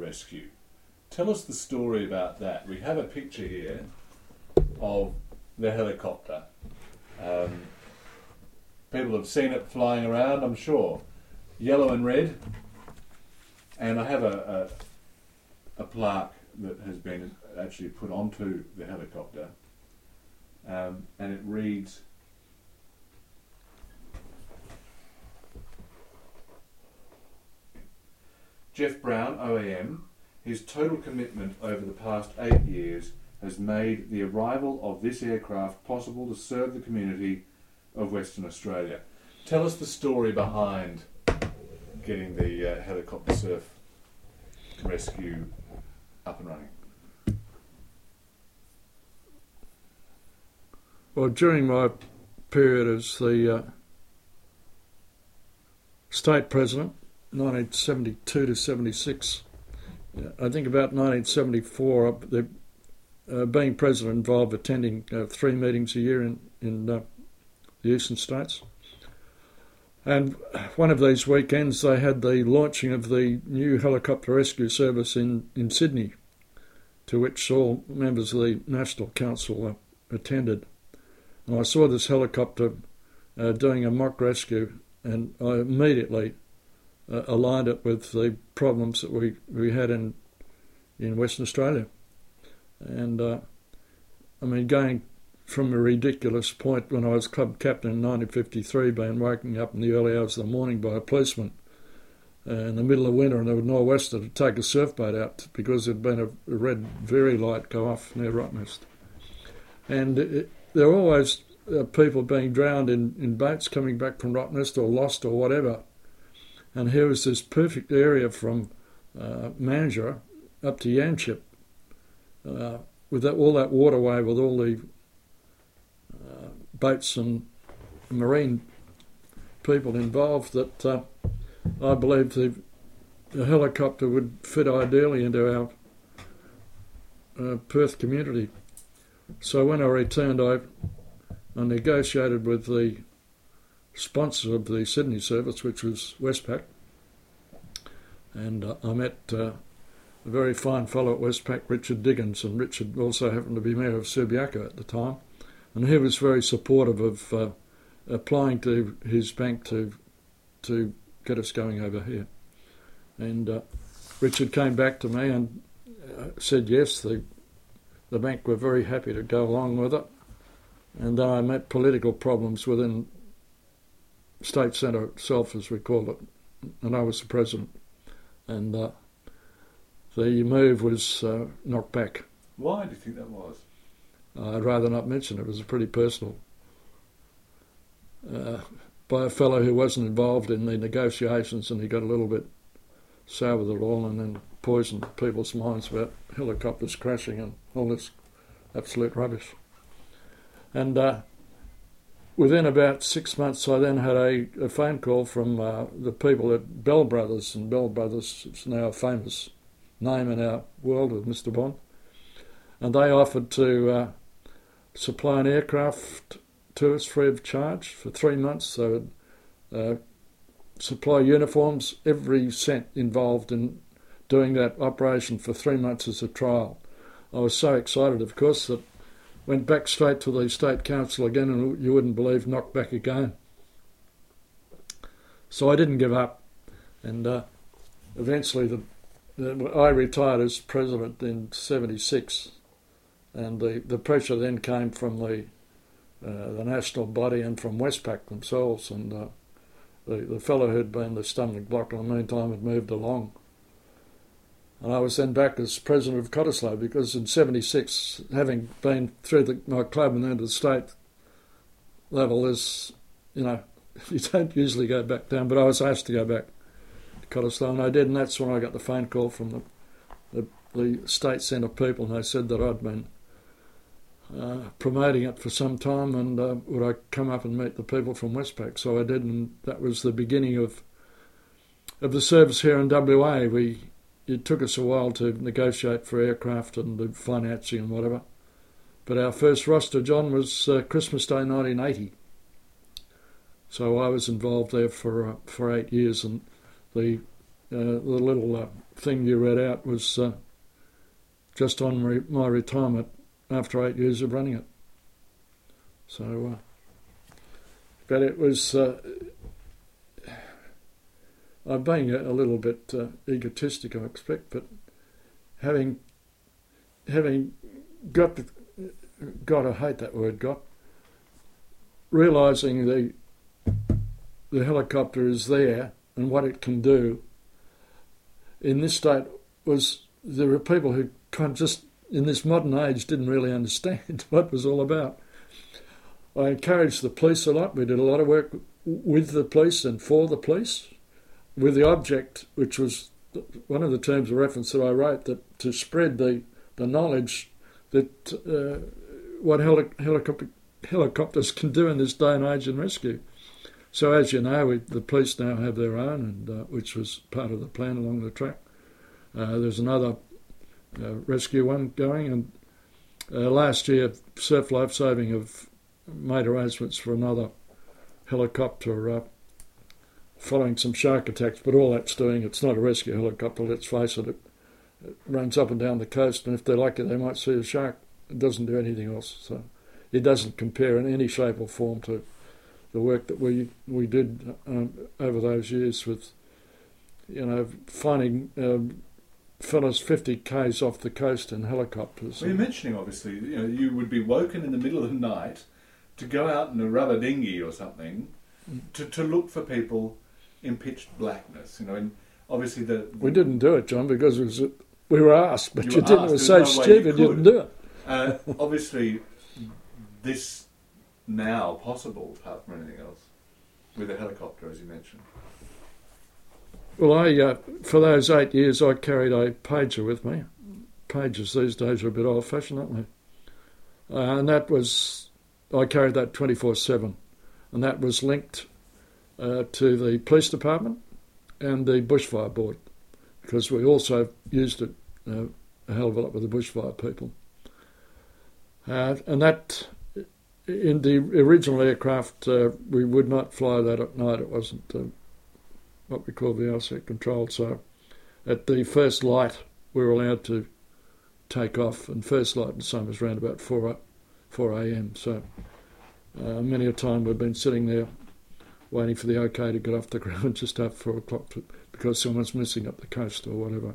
rescue. Tell us the story about that. We have a picture here of the helicopter. People have seen it flying around, I'm sure. Yellow and red. And I have a plaque that has been actually put onto the helicopter. And it reads, Jeff Brown, OAM, his total commitment over the past 8 years has made the arrival of this aircraft possible to serve the community of Western Australia. Tell us the story behind getting the helicopter surf rescue up and running. Well, during my period as the state president, 1972 to 76, I think about 1974, being president involved attending 3 meetings a year in the eastern states. And one of these weekends they had the launching of the new helicopter rescue service in Sydney, to which all members of the National Council attended. And I saw this helicopter doing a mock rescue, and I immediately aligned it with the problems that we had in Western Australia. And, I mean, going from a ridiculous point when I was club captain in 1953, being woken up in the early hours of the morning by a policeman in the middle of winter, and there was nor'wester to take a surf boat out because there'd been a red very light go off near Rottnest. And there were always people being drowned in boats coming back from Rottnest or lost or whatever. And here was this perfect area from Mandurah up to Yanchip, with all that waterway, with all the boats and marine people involved, that I believe the helicopter would fit ideally into our Perth community. So when I returned, I negotiated with the sponsor of the Sydney service, which was Westpac, and I met a very fine fellow at Westpac, Richard Diggins, and Richard also happened to be mayor of Subiaco at the time, and he was very supportive of applying to his bank to get us going over here. And Richard came back to me and said yes, the bank were very happy to go along with it, and then I met political problems within State Centre itself, as we called it, and I was the president. And the move was knocked back. Why do you think that was? I'd rather not mention it. It was pretty personal. By a fellow who wasn't involved in the negotiations, and he got a little bit sour with it all, and then poisoned people's minds about helicopters crashing and all this absolute rubbish. And within about 6 months, I then had a phone call from the people at Bell Brothers, and Bell Brothers is now a famous name in our world with Mr. Bond, and they offered to supply an aircraft to us free of charge for 3 months. They would supply uniforms, every cent involved in doing that operation for 3 months as a trial. I was so excited, of course, that went back straight to the State Council again, and you wouldn't believe, knocked back again. So I didn't give up, and eventually I retired as president in 76, and the pressure then came from the national body and from Westpac themselves, and the fellow who'd been the stumbling block in the meantime had moved along. And I was then back as president of Cottesloe, because in 76, having been through my club and then to the state level, is, you know, you don't usually go back down, but I was asked to go back to Cottesloe, and I did, and that's when I got the phone call from the State Centre people, and they said that I'd been promoting it for some time, and would I come up and meet the people from Westpac. So I did, and that was the beginning of the service here in WA. It took us a while to negotiate for aircraft and the financing and whatever. But our first roster, John, was Christmas Day 1980. So I was involved there for 8 years, and the the little thing you read out was just on my retirement after 8 years of running it. So, but it was... I'm being a little bit egotistic, I expect, but having got, I hate that word, got, realising the helicopter is there and what it can do in this state was, there were people who kind of just, in this modern age, didn't really understand what it was all about. I encouraged the police a lot. We did a lot of work with the police and for the police, with the object, which was one of the terms of reference that I wrote, that to spread the knowledge that what helicopters can do in this day and age in rescue. So as you know, the police now have their own, and which was part of the plan along the track. There's another rescue one going, and last year Surf Life Saving have made arrangements for another helicopter following some shark attacks, but all that's doing, it's not a rescue helicopter, let's face it, it runs up and down the coast, and if they're lucky they might see a shark. It doesn't do anything else, so it doesn't compare in any shape or form to the work that we did over those years with, you know, finding fellas 50 k's off the coast in helicopters. Well, you're mentioning, obviously, you know, you would be woken in the middle of the night to go out in a rubber dinghy or something to look for people in pitch blackness, you know, and obviously we didn't do it, John, because it was, we were asked, but you didn't. It was so stupid you didn't do it. Obviously, this now possible, apart from anything else, with a helicopter, as you mentioned. Well, I for those 8 years, I carried a pager with me. Pagers these days are a bit old-fashioned, aren't they? And that was, I carried that 24/7, and that was linked to the police department and the bushfire board, because we also used it a hell of a lot with the bushfire people. And that, in the original aircraft, we would not fly that at night. It wasn't what we call the RSEC controlled. So at the first light, we were allowed to take off, and first light in the summer was around about 4 a.m. So many a time we'd been sitting there waiting for the OK to get off the ground just after 4 o'clock because someone's missing up the coast or whatever.